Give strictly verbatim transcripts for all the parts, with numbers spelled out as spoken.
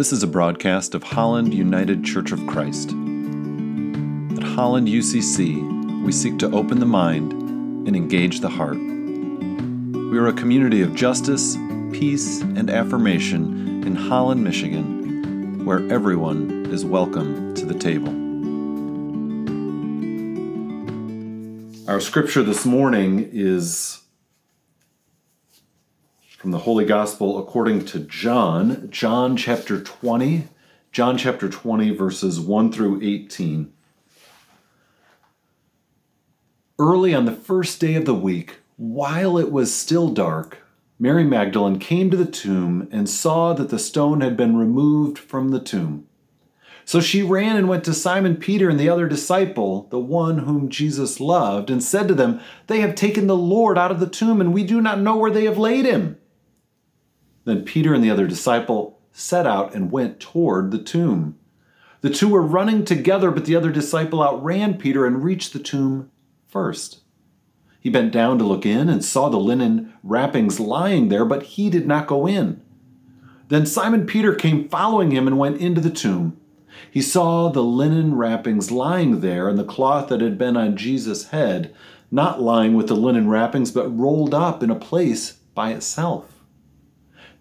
This is a broadcast of Holland United Church of Christ. At Holland U C C, we seek to open the mind and engage the heart. We are a community of justice, peace, and affirmation in Holland, Michigan, where everyone is welcome to the table. Our scripture this morning is from the Holy Gospel according to John, John chapter twenty, John chapter twenty, verses one through eighteen. Early on the first day of the week, while it was still dark, Mary Magdalene came to the tomb and saw that the stone had been removed from the tomb. So she ran and went to Simon Peter and the other disciple, the one whom Jesus loved, and said to them, "They have taken the Lord out of the tomb, and we do not know where they have laid him." Then Peter and the other disciple set out and went toward the tomb. The two were running together, but the other disciple outran Peter and reached the tomb first. He bent down to look in and saw the linen wrappings lying there, but he did not go in. Then Simon Peter came following him and went into the tomb. He saw the linen wrappings lying there and the cloth that had been on Jesus' head, not lying with the linen wrappings, but rolled up in a place by itself.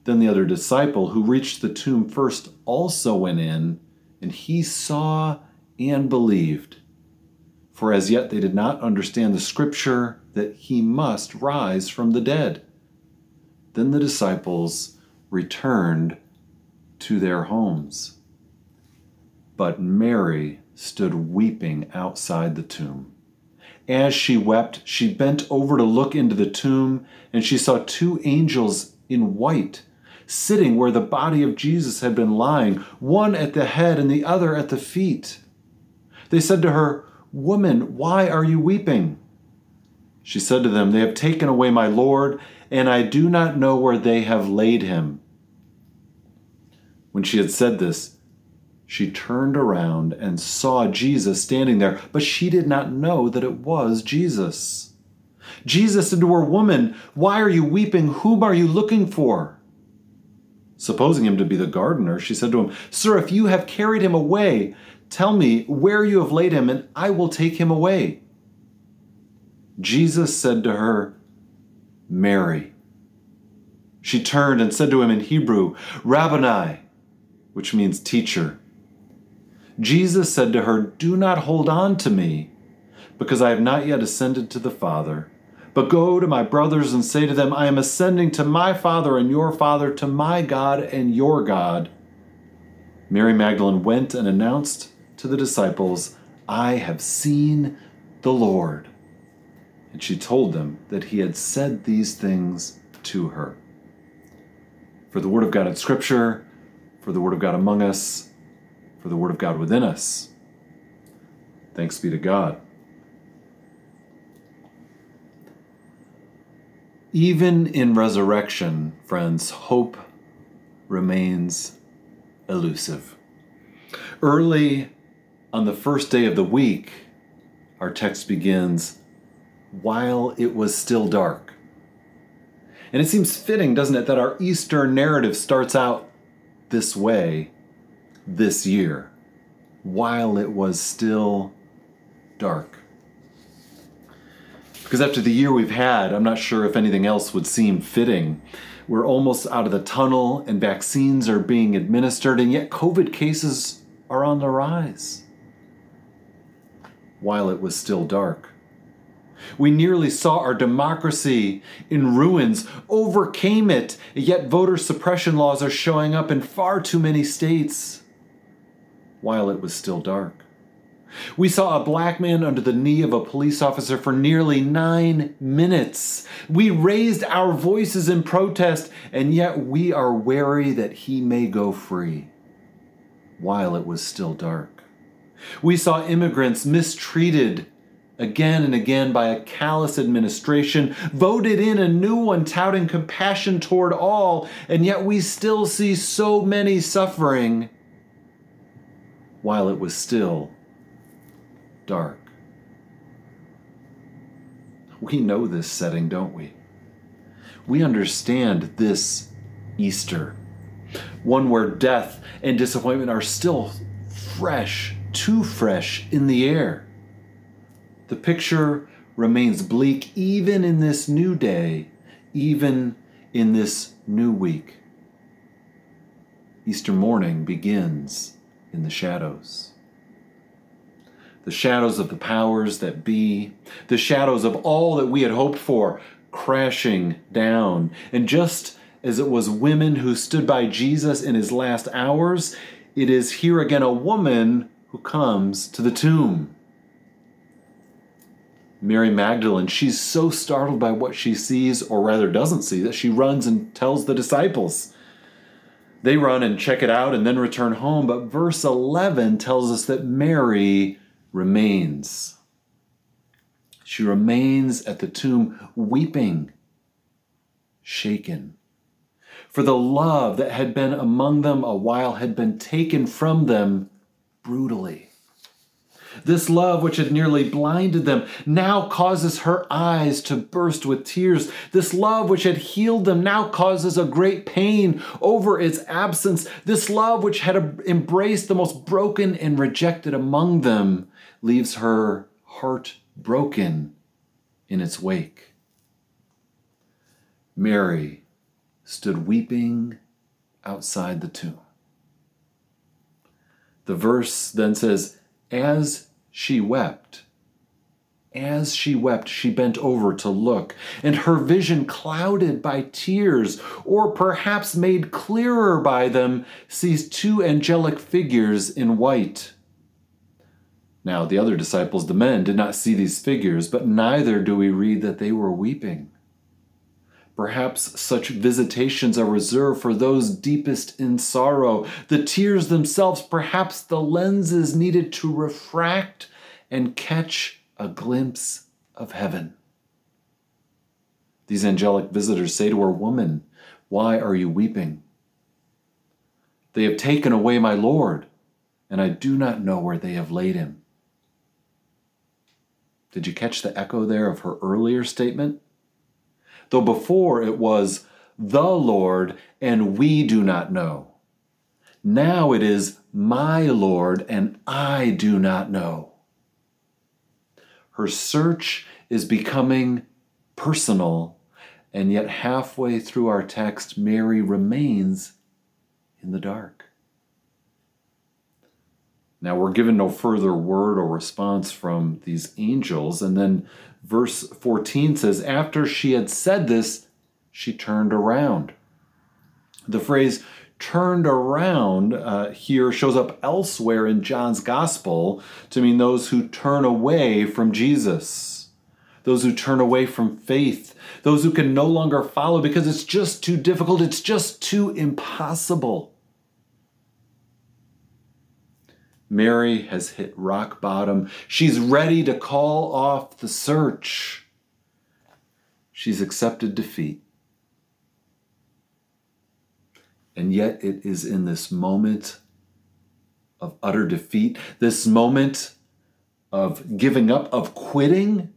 Then the other disciple, who reached the tomb first, also went in, and he saw and believed. For as yet they did not understand the scripture that he must rise from the dead. Then the disciples returned to their homes. But Mary stood weeping outside the tomb. As she wept, she bent over to look into the tomb, and she saw two angels in white, sitting where the body of Jesus had been lying, one at the head and the other at the feet. They said to her, "Woman, why are you weeping?" She said to them, "They have taken away my Lord, and I do not know where they have laid him." When she had said this, she turned around and saw Jesus standing there, but she did not know that it was Jesus. Jesus said to her, "Woman, why are you weeping? Whom are you looking for?" Supposing him to be the gardener, she said to him, "Sir, if you have carried him away, tell me where you have laid him, and I will take him away." Jesus said to her, "Mary." She turned and said to him in Hebrew, "Rabboni," which means teacher. Jesus said to her, "Do not hold on to me, because I have not yet ascended to the Father. But go to my brothers and say to them, I am ascending to my Father and your Father, to my God and your God." Mary Magdalene went and announced to the disciples, "I have seen the Lord." And she told them that he had said these things to her. For the word of God in Scripture, for the word of God among us, for the word of God within us. Thanks be to God. Even in resurrection, friends, hope remains elusive. Early on the first day of the week, our text begins, "While it was still dark." And it seems fitting, doesn't it, that our Easter narrative starts out this way this year, while it was still dark. Because after the year we've had, I'm not sure if anything else would seem fitting. We're almost out of the tunnel and vaccines are being administered, and yet COVID cases are on the rise. While it was still dark. We nearly saw our democracy in ruins, overcame it, yet voter suppression laws are showing up in far too many states. While it was still dark. We saw a black man under the knee of a police officer for nearly nine minutes. We raised our voices in protest, and yet we are wary that he may go free. While it was still dark. We saw immigrants mistreated again and again by a callous administration, voted in a new one touting compassion toward all, and yet we still see so many suffering while it was still dark. We know this setting, don't we? We understand this Easter. One where death and disappointment are still fresh, too fresh in the air. The picture remains bleak even in this new day, even in this new week. Easter morning begins in the shadows. The shadows of the powers that be, the shadows of all that we had hoped for, crashing down. And just as it was women who stood by Jesus in his last hours, it is here again a woman who comes to the tomb. Mary Magdalene, she's so startled by what she sees, or rather doesn't see, that she runs and tells the disciples. They run and check it out and then return home. But verse eleven tells us that Mary remains. She remains at the tomb, weeping, shaken. For the love that had been among them a while had been taken from them brutally. This love, which had nearly blinded them, now causes her eyes to burst with tears. This love, which had healed them, now causes a great pain over its absence. This love, which had embraced the most broken and rejected among them, leaves her heart broken in its wake. Mary stood weeping outside the tomb. The verse then says, As she wept, as she wept, she bent over to look, and her vision clouded by tears, or perhaps made clearer by them, sees two angelic figures in white. Now, the other disciples, the men, did not see these figures, but neither do we read that they were weeping. Perhaps such visitations are reserved for those deepest in sorrow. The tears themselves, perhaps the lenses needed to refract and catch a glimpse of heaven. These angelic visitors say to her, Woman, why are you weeping? They have taken away my Lord, and I do not know where they have laid him. Did you catch the echo there of her earlier statement? Though before it was the Lord, and we do not know. Now it is my Lord, and I do not know. Her search is becoming personal, and yet halfway through our text, Mary remains in the dark. Now, we're given no further word or response from these angels. And then verse fourteen says, After she had said this, she turned around. The phrase turned around uh, here shows up elsewhere in John's gospel to mean those who turn away from Jesus, those who turn away from faith, those who can no longer follow because it's just too difficult, it's just too impossible. Mary has hit rock bottom. She's ready to call off the search. She's accepted defeat. And yet it is in this moment of utter defeat, this moment of giving up, of quitting,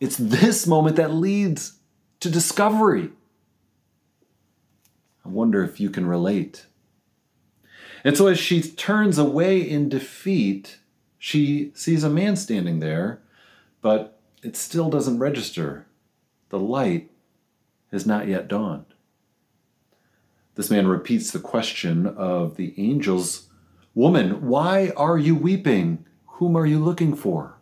it's this moment that leads to discovery. I wonder if you can relate. And so as she turns away in defeat, she sees a man standing there, but it still doesn't register. The light has not yet dawned. This man repeats the question of the angels, Woman, why are you weeping? Whom are you looking for?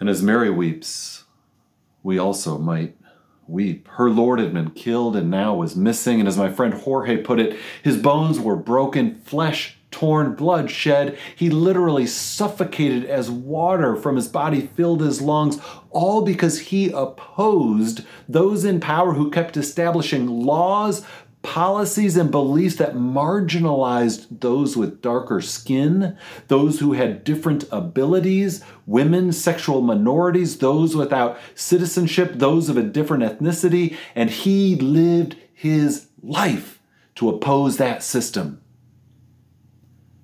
And as Mary weeps, we also might weep. Her Lord had been killed and now was missing. And as my friend Jorge put it, his bones were broken, flesh torn, blood shed. He literally suffocated as water from his body filled his lungs, all because he opposed those in power who kept establishing laws, policies, and beliefs that marginalized those with darker skin, those who had different abilities, women, sexual minorities, those without citizenship, those of a different ethnicity, and he lived his life to oppose that system.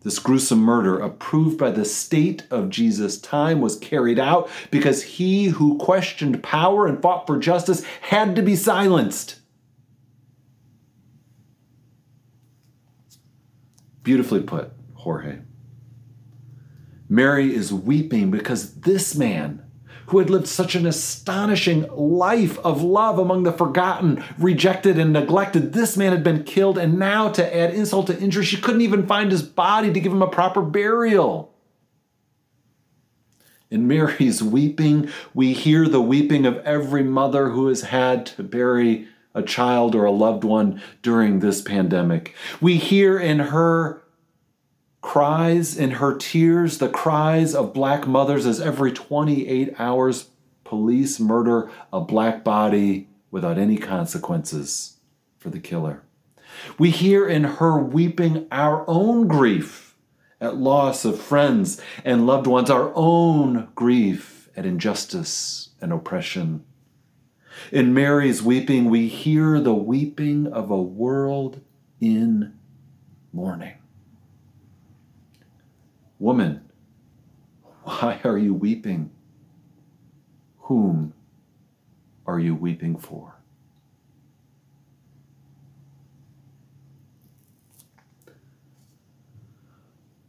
This gruesome murder, approved by the state of Jesus' time, was carried out because he who questioned power and fought for justice had to be silenced. Beautifully put, Jorge. Mary is weeping because this man, who had lived such an astonishing life of love among the forgotten, rejected, and neglected, this man had been killed, and now, to add insult to injury, she couldn't even find his body to give him a proper burial. In Mary's weeping, we hear the weeping of every mother who has had to bury a child or a loved one during this pandemic. We hear in her cries, in her tears, the cries of black mothers as every twenty-eight hours police murder a black body without any consequences for the killer. We hear in her weeping our own grief at loss of friends and loved ones, our own grief at injustice and oppression. In Mary's weeping, we hear the weeping of a world in mourning. Woman, why are you weeping? Whom are you weeping for?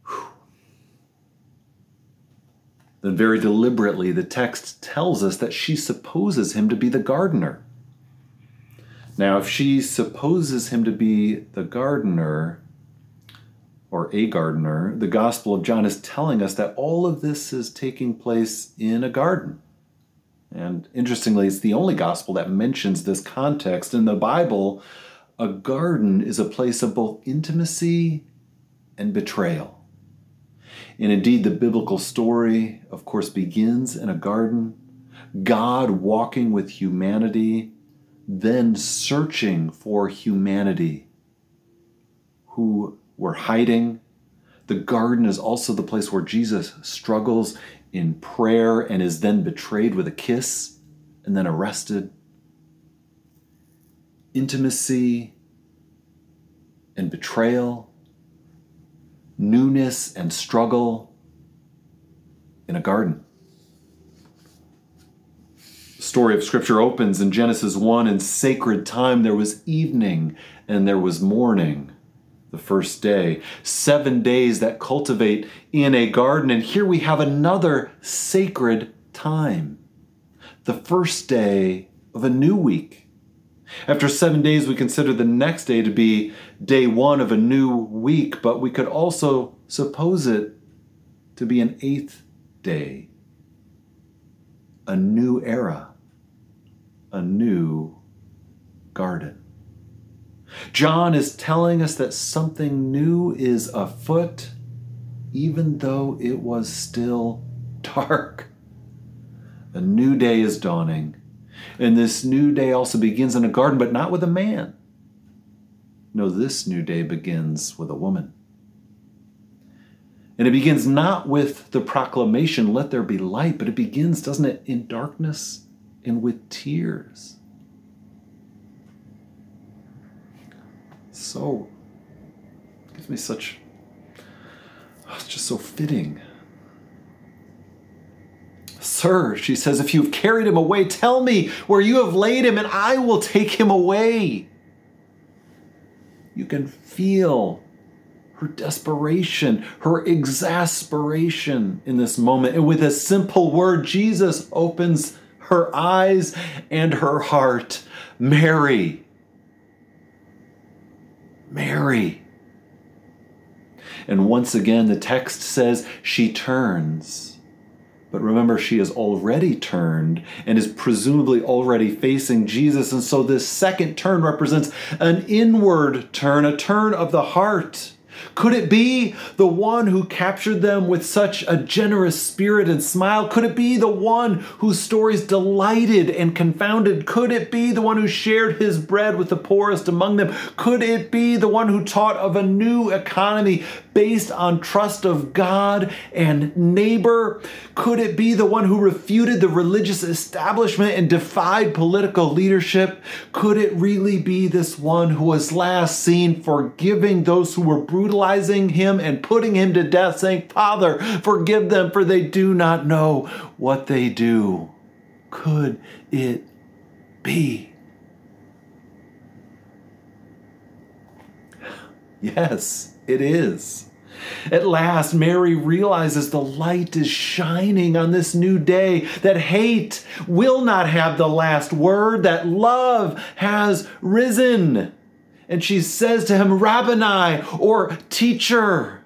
Whew. Then very deliberately, the text tells us that she supposes him to be the gardener. Now, if she supposes him to be the gardener, or a gardener, the Gospel of John is telling us that all of this is taking place in a garden. And interestingly, it's the only Gospel that mentions this context. In the Bible, a garden is a place of both intimacy and betrayal. And indeed, the biblical story, of course, begins in a garden, God walking with humanity, then searching for humanity who we're hiding. The garden is also the place where Jesus struggles in prayer and is then betrayed with a kiss and then arrested. Intimacy and betrayal, newness and struggle in a garden. The story of Scripture opens in Genesis one. In sacred time there was evening and there was morning. The first day, seven days that cultivate in a garden. And here we have another sacred time, the first day of a new week. After seven days, we consider the next day to be day one of a new week, but we could also suppose it to be an eighth day, a new era, a new garden. John is telling us that something new is afoot, even though it was still dark. A new day is dawning, and this new day also begins in a garden, but not with a man. No, this new day begins with a woman. And it begins not with the proclamation, "Let there be light," but it begins, doesn't it, in darkness and with tears. So, it gives me such, oh, it's just so fitting. "Sir," she says, "if you have carried him away, tell me where you have laid him, and I will take him away." You can feel her desperation, her exasperation in this moment. And with a simple word, Jesus opens her eyes and her heart. Mary. Mary. And once again, the text says she turns. But remember, she is already turned and is presumably already facing Jesus. And so this second turn represents an inward turn, a turn of the heart. Could it be the one who captured them with such a generous spirit and smile? Could it be the one whose stories delighted and confounded? Could it be the one who shared his bread with the poorest among them? Could it be the one who taught of a new economy based on trust of God and neighbor? Could it be the one who refuted the religious establishment and defied political leadership? Could it really be this one who was last seen forgiving those who were brutally brutalizing him and putting him to death, saying, "Father, forgive them, for they do not know what they do." Could it be? Yes, it is. At last, Mary realizes the light is shining on this new day, that hate will not have the last word, that love has risen. And she says to him, "Rabboni," or teacher,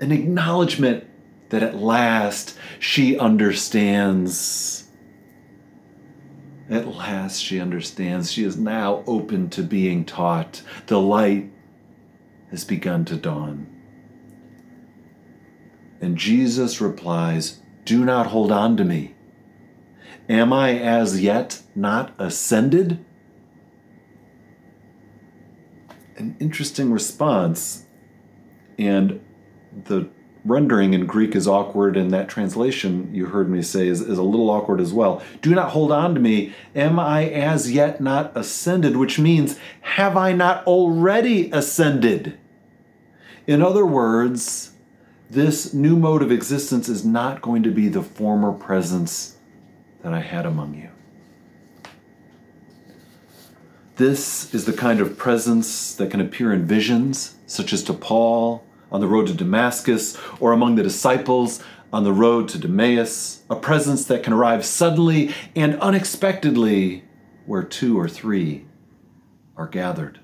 an acknowledgement that at last she understands. At last she understands. She is now open to being taught. The light has begun to dawn. And Jesus replies, "Do not hold on to me. Am I as yet not ascended?" An interesting response, and the rendering in Greek is awkward, and that translation you heard me say is, is a little awkward as well. "Do not hold on to me. Am I as yet not ascended?" Which means, have I not already ascended? In other words, this new mode of existence is not going to be the former presence that I had among you. This is the kind of presence that can appear in visions, such as to Paul on the road to Damascus, or among the disciples on the road to Emmaus, a presence that can arrive suddenly and unexpectedly where two or three are gathered.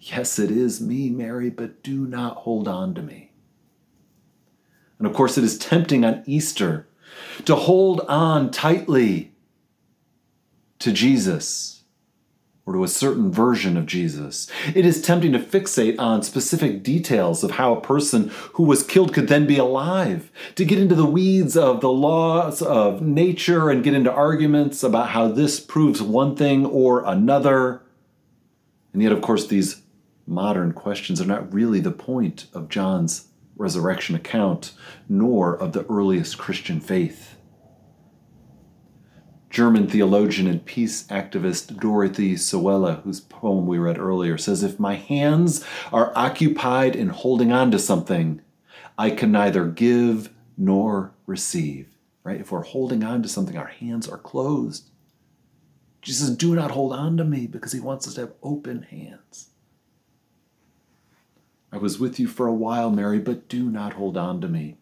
Yes, it is me, Mary, but do not hold on to me. And of course, it is tempting on Easter to hold on tightly to Jesus or to a certain version of Jesus. It is tempting to fixate on specific details of how a person who was killed could then be alive, to get into the weeds of the laws of nature and get into arguments about how this proves one thing or another. And yet, of course, these modern questions are not really the point of John's resurrection account, nor of the earliest Christian faith. German theologian and peace activist Dorothy Sowella, whose poem we read earlier, says, "If my hands are occupied in holding on to something, I can neither give nor receive." Right? If we're holding on to something, our hands are closed. Jesus says, "Do not hold on to me," because he wants us to have open hands. "I was with you for a while, Mary, but do not hold on to me."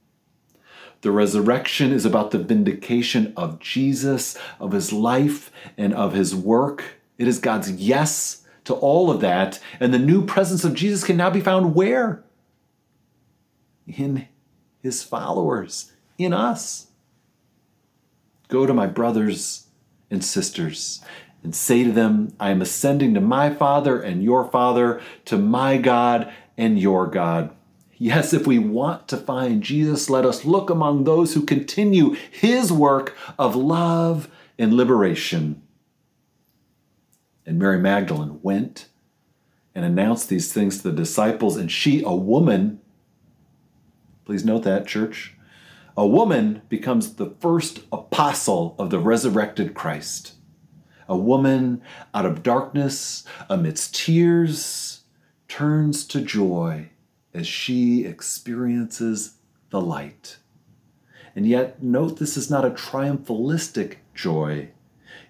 The resurrection is about the vindication of Jesus, of his life, and of his work. It is God's yes to all of that. And the new presence of Jesus can now be found where? In his followers, in us. "Go to my brothers and sisters and say to them, I am ascending to my Father and your Father, to my God and your God." Yes, if we want to find Jesus, let us look among those who continue his work of love and liberation. And Mary Magdalene went and announced these things to the disciples, and she, a woman, please note that, church, a woman becomes the first apostle of the resurrected Christ. A woman out of darkness, amidst tears, turns to joy as she experiences the light. And yet, note, this is not a triumphalistic joy.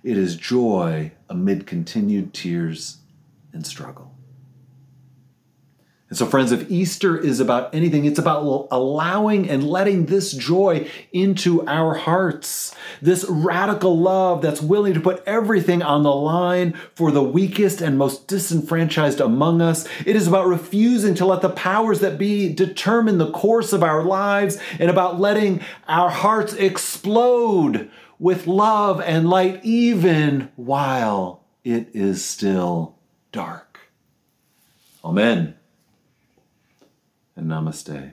It is joy amid continued tears and struggle. And so, friends, if Easter is about anything, it's about allowing and letting this joy into our hearts, this radical love that's willing to put everything on the line for the weakest and most disenfranchised among us. It is about refusing to let the powers that be determine the course of our lives, and about letting our hearts explode with love and light, even while it is still dark. Amen. And namaste.